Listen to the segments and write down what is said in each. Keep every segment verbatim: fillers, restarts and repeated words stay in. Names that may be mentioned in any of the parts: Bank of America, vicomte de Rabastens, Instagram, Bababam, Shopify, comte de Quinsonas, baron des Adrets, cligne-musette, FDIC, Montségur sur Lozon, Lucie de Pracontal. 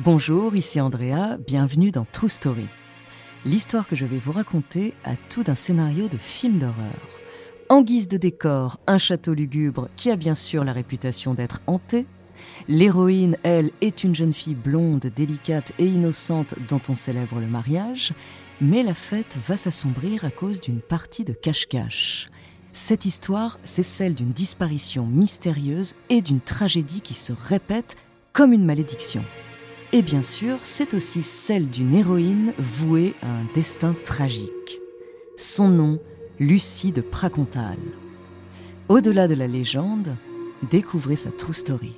Bonjour, ici Andrea, bienvenue dans True Story. L'histoire que je vais vous raconter a tout d'un scénario de film d'horreur. En guise de décor, un château lugubre qui a bien sûr la réputation d'être hanté. L'héroïne, elle, est une jeune fille blonde, délicate et innocente dont on célèbre le mariage, mais la fête va s'assombrir à cause d'une partie de cache-cache. Cette histoire, c'est celle d'une disparition mystérieuse et d'une tragédie qui se répète comme une malédiction. Et bien sûr, c'est aussi celle d'une héroïne vouée à un destin tragique. Son nom, Lucie de Pracontal. Au-delà de la légende, découvrez sa true story.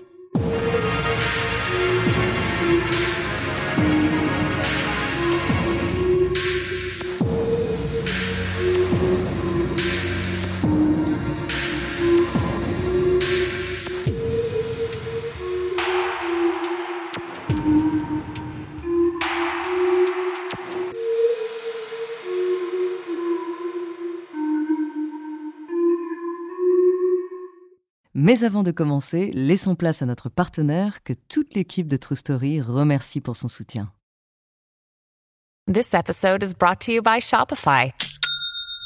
Mais avant de commencer, laissons place à notre partenaire que toute l'équipe de True Story remercie pour son soutien. This episode is brought to you by Shopify.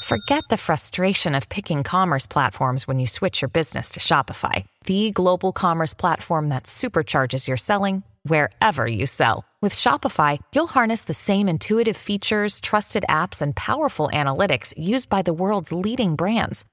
Forget the frustration of picking commerce platforms when you switch your business to Shopify, the global commerce platform that supercharges your selling wherever you sell. With Shopify, you'll harness the same intuitive features, trusted apps, and powerful analytics used by the world's leading brands.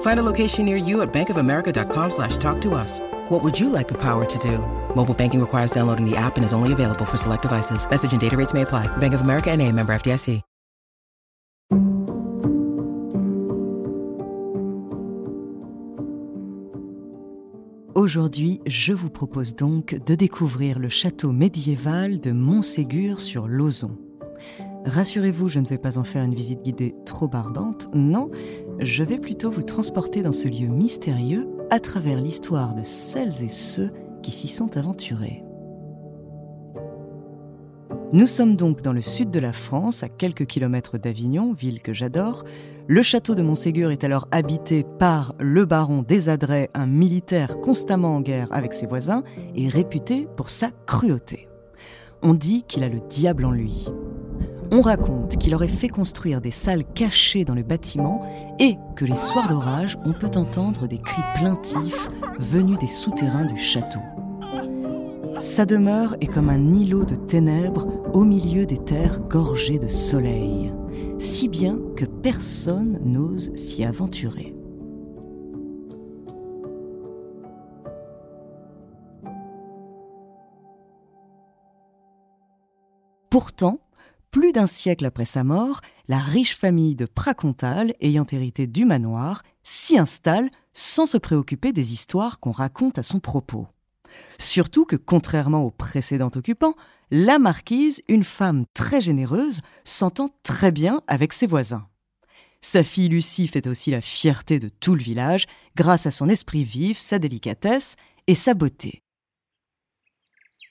Find a location near you at bankofamerica.com slash talk to us. What would you like the power to do? Mobile banking requires downloading the app and is only available for select devices. Message and data rates may apply. Bank of America N A, member F D I C. Aujourd'hui, je vous propose donc de découvrir le château médiéval de Montségur sur Lozon. Rassurez-vous, je ne vais pas en faire une visite guidée trop barbante, non, je vais plutôt vous transporter dans ce lieu mystérieux à travers l'histoire de celles et ceux qui s'y sont aventurés. Nous sommes donc dans le sud de la France, à quelques kilomètres d'Avignon, ville que j'adore. Le château de Montségur est alors habité par le baron des Adrets, un militaire constamment en guerre avec ses voisins et réputé pour sa cruauté. On dit qu'il a le diable en lui. On raconte qu'il aurait fait construire des salles cachées dans le bâtiment et que les soirs d'orage, on peut entendre des cris plaintifs venus des souterrains du château. Sa demeure est comme un îlot de ténèbres au milieu des terres gorgées de soleil. Si bien que personne n'ose s'y aventurer. Pourtant, plus d'un siècle après sa mort, la riche famille de Pracontal, ayant hérité du manoir, s'y installe sans se préoccuper des histoires qu'on raconte à son propos. Surtout que, contrairement aux précédents occupants, la marquise, une femme très généreuse, s'entend très bien avec ses voisins. Sa fille Lucie fait aussi la fierté de tout le village grâce à son esprit vif, sa délicatesse et sa beauté.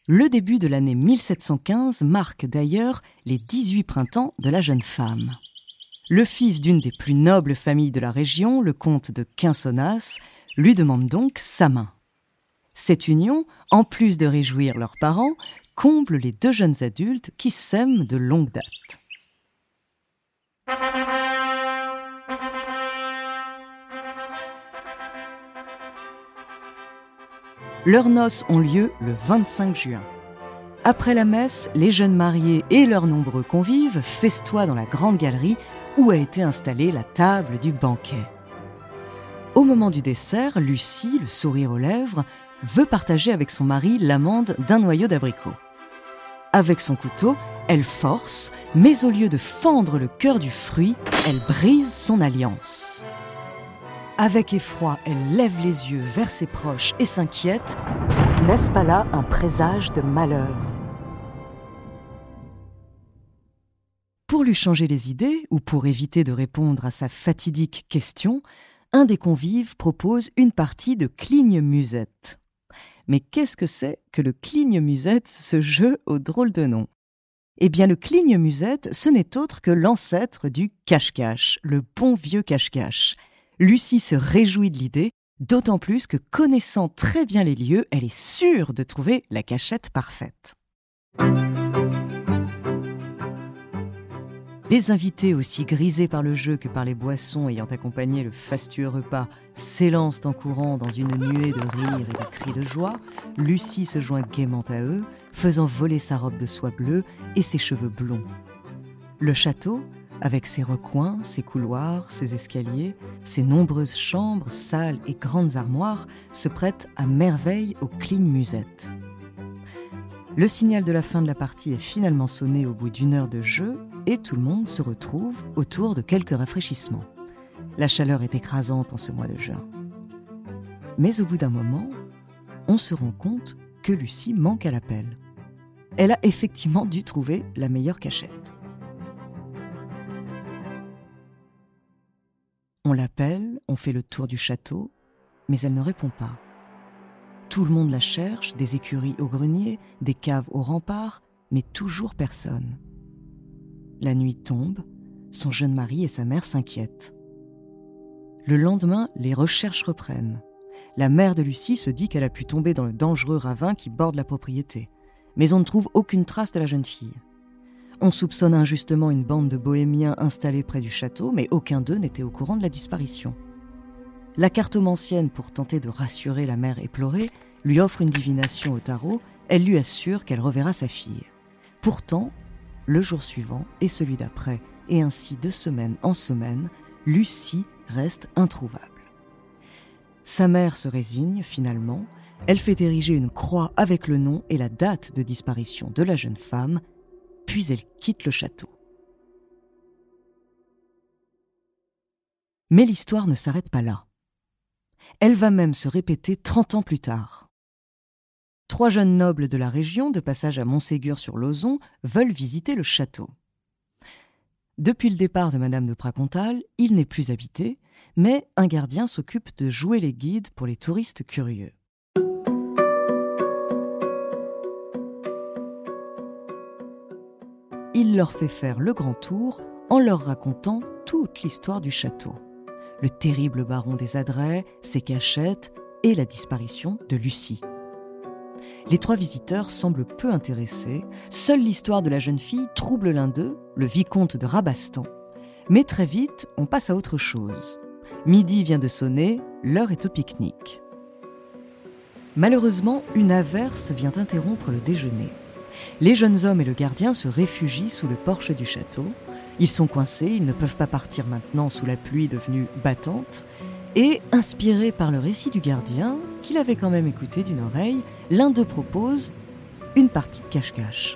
Le début de l'année mille sept cent quinze marque d'ailleurs les dix-huit printemps de la jeune femme. Le fils d'une des plus nobles familles de la région, le comte de Quinsonas, lui demande donc sa main. Cette union, en plus de réjouir leurs parents, comble les deux jeunes adultes qui s'aiment de longue date. Leurs noces ont lieu le vingt-cinq juin. Après la messe, les jeunes mariés et leurs nombreux convives festoient dans la grande galerie où a été installée la table du banquet. Au moment du dessert, Lucie, le sourire aux lèvres, veut partager avec son mari l'amande d'un noyau d'abricot. Avec son couteau, elle force, mais au lieu de fendre le cœur du fruit, elle brise son alliance. Avec effroi, elle lève les yeux vers ses proches et s'inquiète. N'est-ce pas là un présage de malheur ? Pour lui changer les idées, ou pour éviter de répondre à sa fatidique question, un des convives propose une partie de cligne-musette. Mais qu'est-ce que c'est que le cligne-musette, ce jeu au drôle de nom ? Eh bien, le cligne-musette, ce n'est autre que l'ancêtre du cache-cache, le bon vieux cache-cache. Lucie se réjouit de l'idée, d'autant plus que, connaissant très bien les lieux, elle est sûre de trouver la cachette parfaite. Les invités, aussi grisés par le jeu que par les boissons ayant accompagné le fastueux repas, s'élancent en courant dans une nuée de rires et de cris de joie. Lucie se joint gaiement à eux, faisant voler sa robe de soie bleue et ses cheveux blonds. Le château, avec ses recoins, ses couloirs, ses escaliers, ses nombreuses chambres, salles et grandes armoires, se prête à merveille aux cligne-musette. Le signal de la fin de la partie est finalement sonné au bout d'une heure de jeu, et tout le monde se retrouve autour de quelques rafraîchissements. La chaleur est écrasante en ce mois de juin. Mais au bout d'un moment, on se rend compte que Lucie manque à l'appel. Elle a effectivement dû trouver la meilleure cachette. On l'appelle, on fait le tour du château, mais elle ne répond pas. Tout le monde la cherche, des écuries au grenier, des caves au rempart, mais toujours personne. La nuit tombe, son jeune mari et sa mère s'inquiètent. Le lendemain, les recherches reprennent. La mère de Lucie se dit qu'elle a pu tomber dans le dangereux ravin qui borde la propriété. Mais on ne trouve aucune trace de la jeune fille. On soupçonne injustement une bande de bohémiens installés près du château, mais aucun d'eux n'était au courant de la disparition. La cartomancienne, pour tenter de rassurer la mère éplorée, lui offre une divination au tarot. Elle lui assure qu'elle reverra sa fille. Pourtant, le jour suivant et celui d'après, et ainsi de semaine en semaine, Lucie reste introuvable. Sa mère se résigne finalement, elle fait ériger une croix avec le nom et la date de disparition de la jeune femme, puis elle quitte le château. Mais l'histoire ne s'arrête pas là. Elle va même se répéter trente ans plus tard. Trois jeunes nobles de la région, de passage à Montségur sur Lozon, veulent visiter le château. Depuis le départ de Madame de Pracontal, il n'est plus habité, mais un gardien s'occupe de jouer les guides pour les touristes curieux. Il leur fait faire le grand tour en leur racontant toute l'histoire du château. Le terrible baron des Adrets, ses cachettes et la disparition de Lucie. Les trois visiteurs semblent peu intéressés. Seule l'histoire de la jeune fille trouble l'un d'eux, le vicomte de Rabastens. Mais très vite, on passe à autre chose. Midi vient de sonner, l'heure est au pique-nique. Malheureusement, une averse vient interrompre le déjeuner. Les jeunes hommes et le gardien se réfugient sous le porche du château. Ils sont coincés, ils ne peuvent pas partir maintenant sous la pluie devenue battante. Et, inspirés par le récit du gardien, qu'il avait quand même écouté d'une oreille, l'un d'eux propose une partie de cache-cache.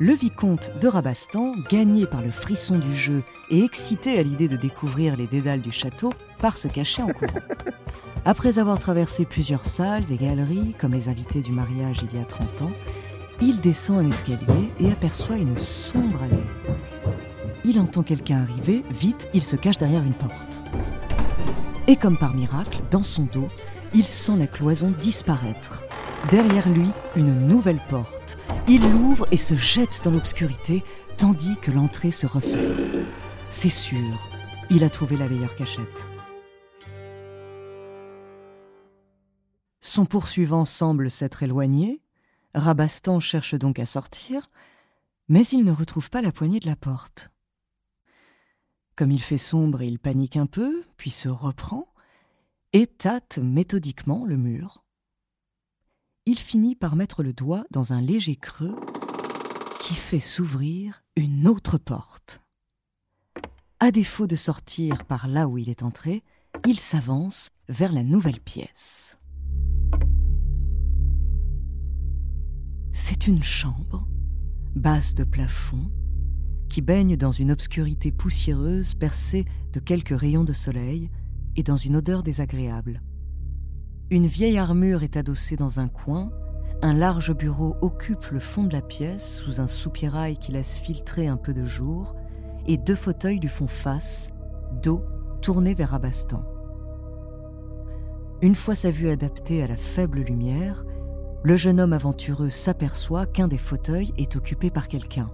Le vicomte de Rabastens, gagné par le frisson du jeu et excité à l'idée de découvrir les dédales du château, part se cacher en courant. Après avoir traversé plusieurs salles et galeries, comme les invités du mariage il y a trente ans, il descend un escalier et aperçoit une sombre allée. Il entend quelqu'un arriver, vite il se cache derrière une porte. Et comme par miracle, dans son dos, il sent la cloison disparaître. Derrière lui, une nouvelle porte. Il l'ouvre et se jette dans l'obscurité, tandis que l'entrée se referme. C'est sûr, il a trouvé la meilleure cachette. Son poursuivant semble s'être éloigné. Rabastens cherche donc à sortir, mais il ne retrouve pas la poignée de la porte. Comme il fait sombre, il panique un peu, puis se reprend et tâte méthodiquement le mur. Il finit par mettre le doigt dans un léger creux qui fait s'ouvrir une autre porte. À défaut de sortir par là où il est entré, il s'avance vers la nouvelle pièce. C'est une chambre, basse de plafond, qui baigne dans une obscurité poussiéreuse percée de quelques rayons de soleil et dans une odeur désagréable. Une vieille armure est adossée dans un coin, un large bureau occupe le fond de la pièce sous un soupirail qui laisse filtrer un peu de jour, et deux fauteuils lui font face, dos tourné vers Rabastens. Une fois sa vue adaptée à la faible lumière, le jeune homme aventureux s'aperçoit qu'un des fauteuils est occupé par quelqu'un.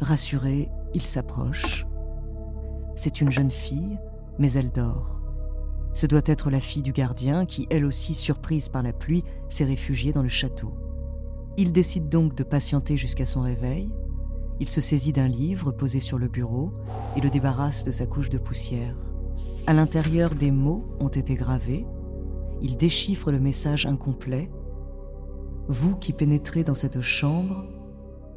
Rassuré, il s'approche. C'est une jeune fille, mais elle dort. Ce doit être la fille du gardien qui, elle aussi surprise par la pluie, s'est réfugiée dans le château. Il décide donc de patienter jusqu'à son réveil. Il se saisit d'un livre posé sur le bureau et le débarrasse de sa couche de poussière. À l'intérieur, des mots ont été gravés. Il déchiffre le message incomplet. « Vous qui pénétrez dans cette chambre,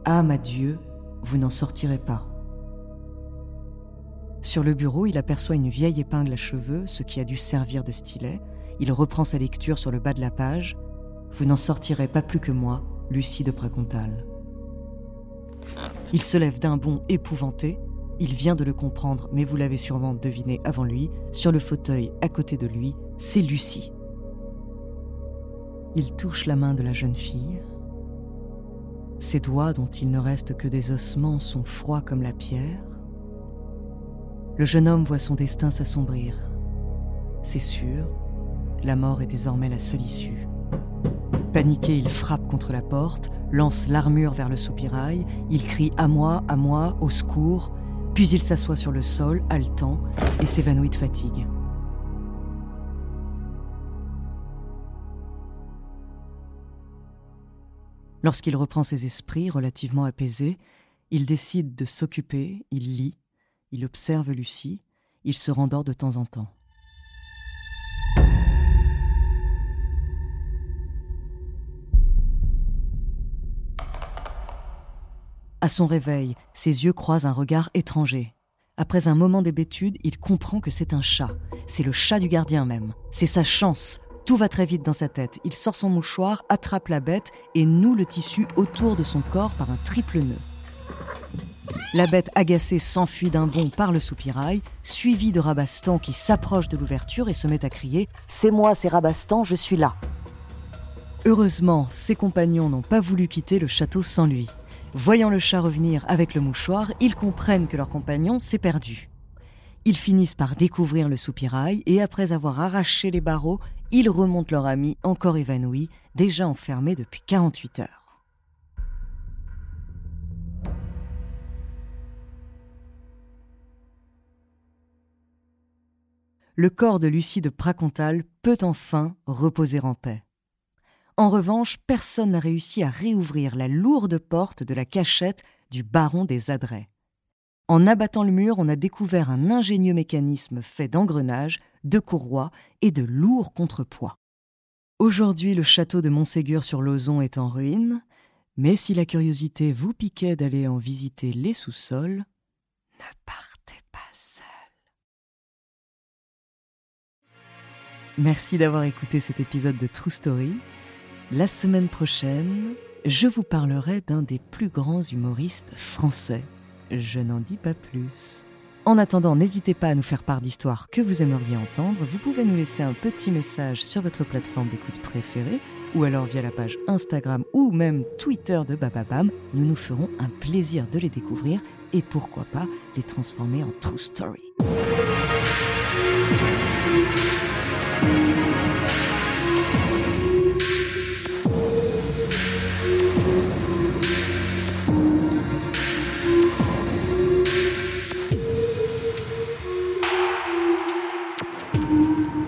âme à Dieu, vous n'en sortirez pas. » Sur le bureau, il aperçoit une vieille épingle à cheveux, ce qui a dû servir de stylet. Il reprend sa lecture sur le bas de la page. « Vous n'en sortirez pas plus que moi, Lucie de Pracontal. » Il se lève d'un bond épouvanté. Il vient de le comprendre, mais vous l'avez sûrement deviné avant lui. Sur le fauteuil à côté de lui, c'est Lucie. Il touche la main de la jeune fille. Ses doigts, dont il ne reste que des ossements, sont froids comme la pierre. Le jeune homme voit son destin s'assombrir. C'est sûr, la mort est désormais la seule issue. Paniqué, il frappe contre la porte, lance l'armure vers le soupirail, il crie « À moi, à moi, au secours !» Puis il s'assoit sur le sol, haletant, et s'évanouit de fatigue. Lorsqu'il reprend ses esprits relativement apaisés, il décide de s'occuper, il lit, il observe Lucie, il se rendort de temps en temps. À son réveil, ses yeux croisent un regard étranger. Après un moment d'hébétude, il comprend que c'est un chat. C'est le chat du gardien même. C'est sa chance. Tout va très vite dans sa tête. Il sort son mouchoir, attrape la bête et noue le tissu autour de son corps par un triple nœud. La bête agacée s'enfuit d'un bond par le soupirail, suivie de Rabastens qui s'approche de l'ouverture et se met à crier « C'est moi, c'est Rabastens, je suis là !» Heureusement, ses compagnons n'ont pas voulu quitter le château sans lui. Voyant le chat revenir avec le mouchoir, ils comprennent que leur compagnon s'est perdu. Ils finissent par découvrir le soupirail et après avoir arraché les barreaux, ils remontent leur ami encore évanoui, déjà enfermé depuis quarante-huit heures. Le corps de Lucie de Pracontal peut enfin reposer en paix. En revanche, personne n'a réussi à réouvrir la lourde porte de la cachette du baron des Adrets. En abattant le mur, on a découvert un ingénieux mécanisme fait d'engrenages, de courroies et de lourds contrepoids. Aujourd'hui, le château de Montségur sur Lozon est en ruine, mais si la curiosité vous piquait d'aller en visiter les sous-sols, ne partez pas seul. Merci d'avoir écouté cet épisode de True Story. La semaine prochaine, je vous parlerai d'un des plus grands humoristes français. Je n'en dis pas plus. En attendant, n'hésitez pas à nous faire part d'histoires que vous aimeriez entendre. Vous pouvez nous laisser un petit message sur votre plateforme d'écoute préférée ou alors via la page Instagram ou même Twitter de Bababam. Nous nous ferons un plaisir de les découvrir et pourquoi pas les transformer en True Story. Thank you.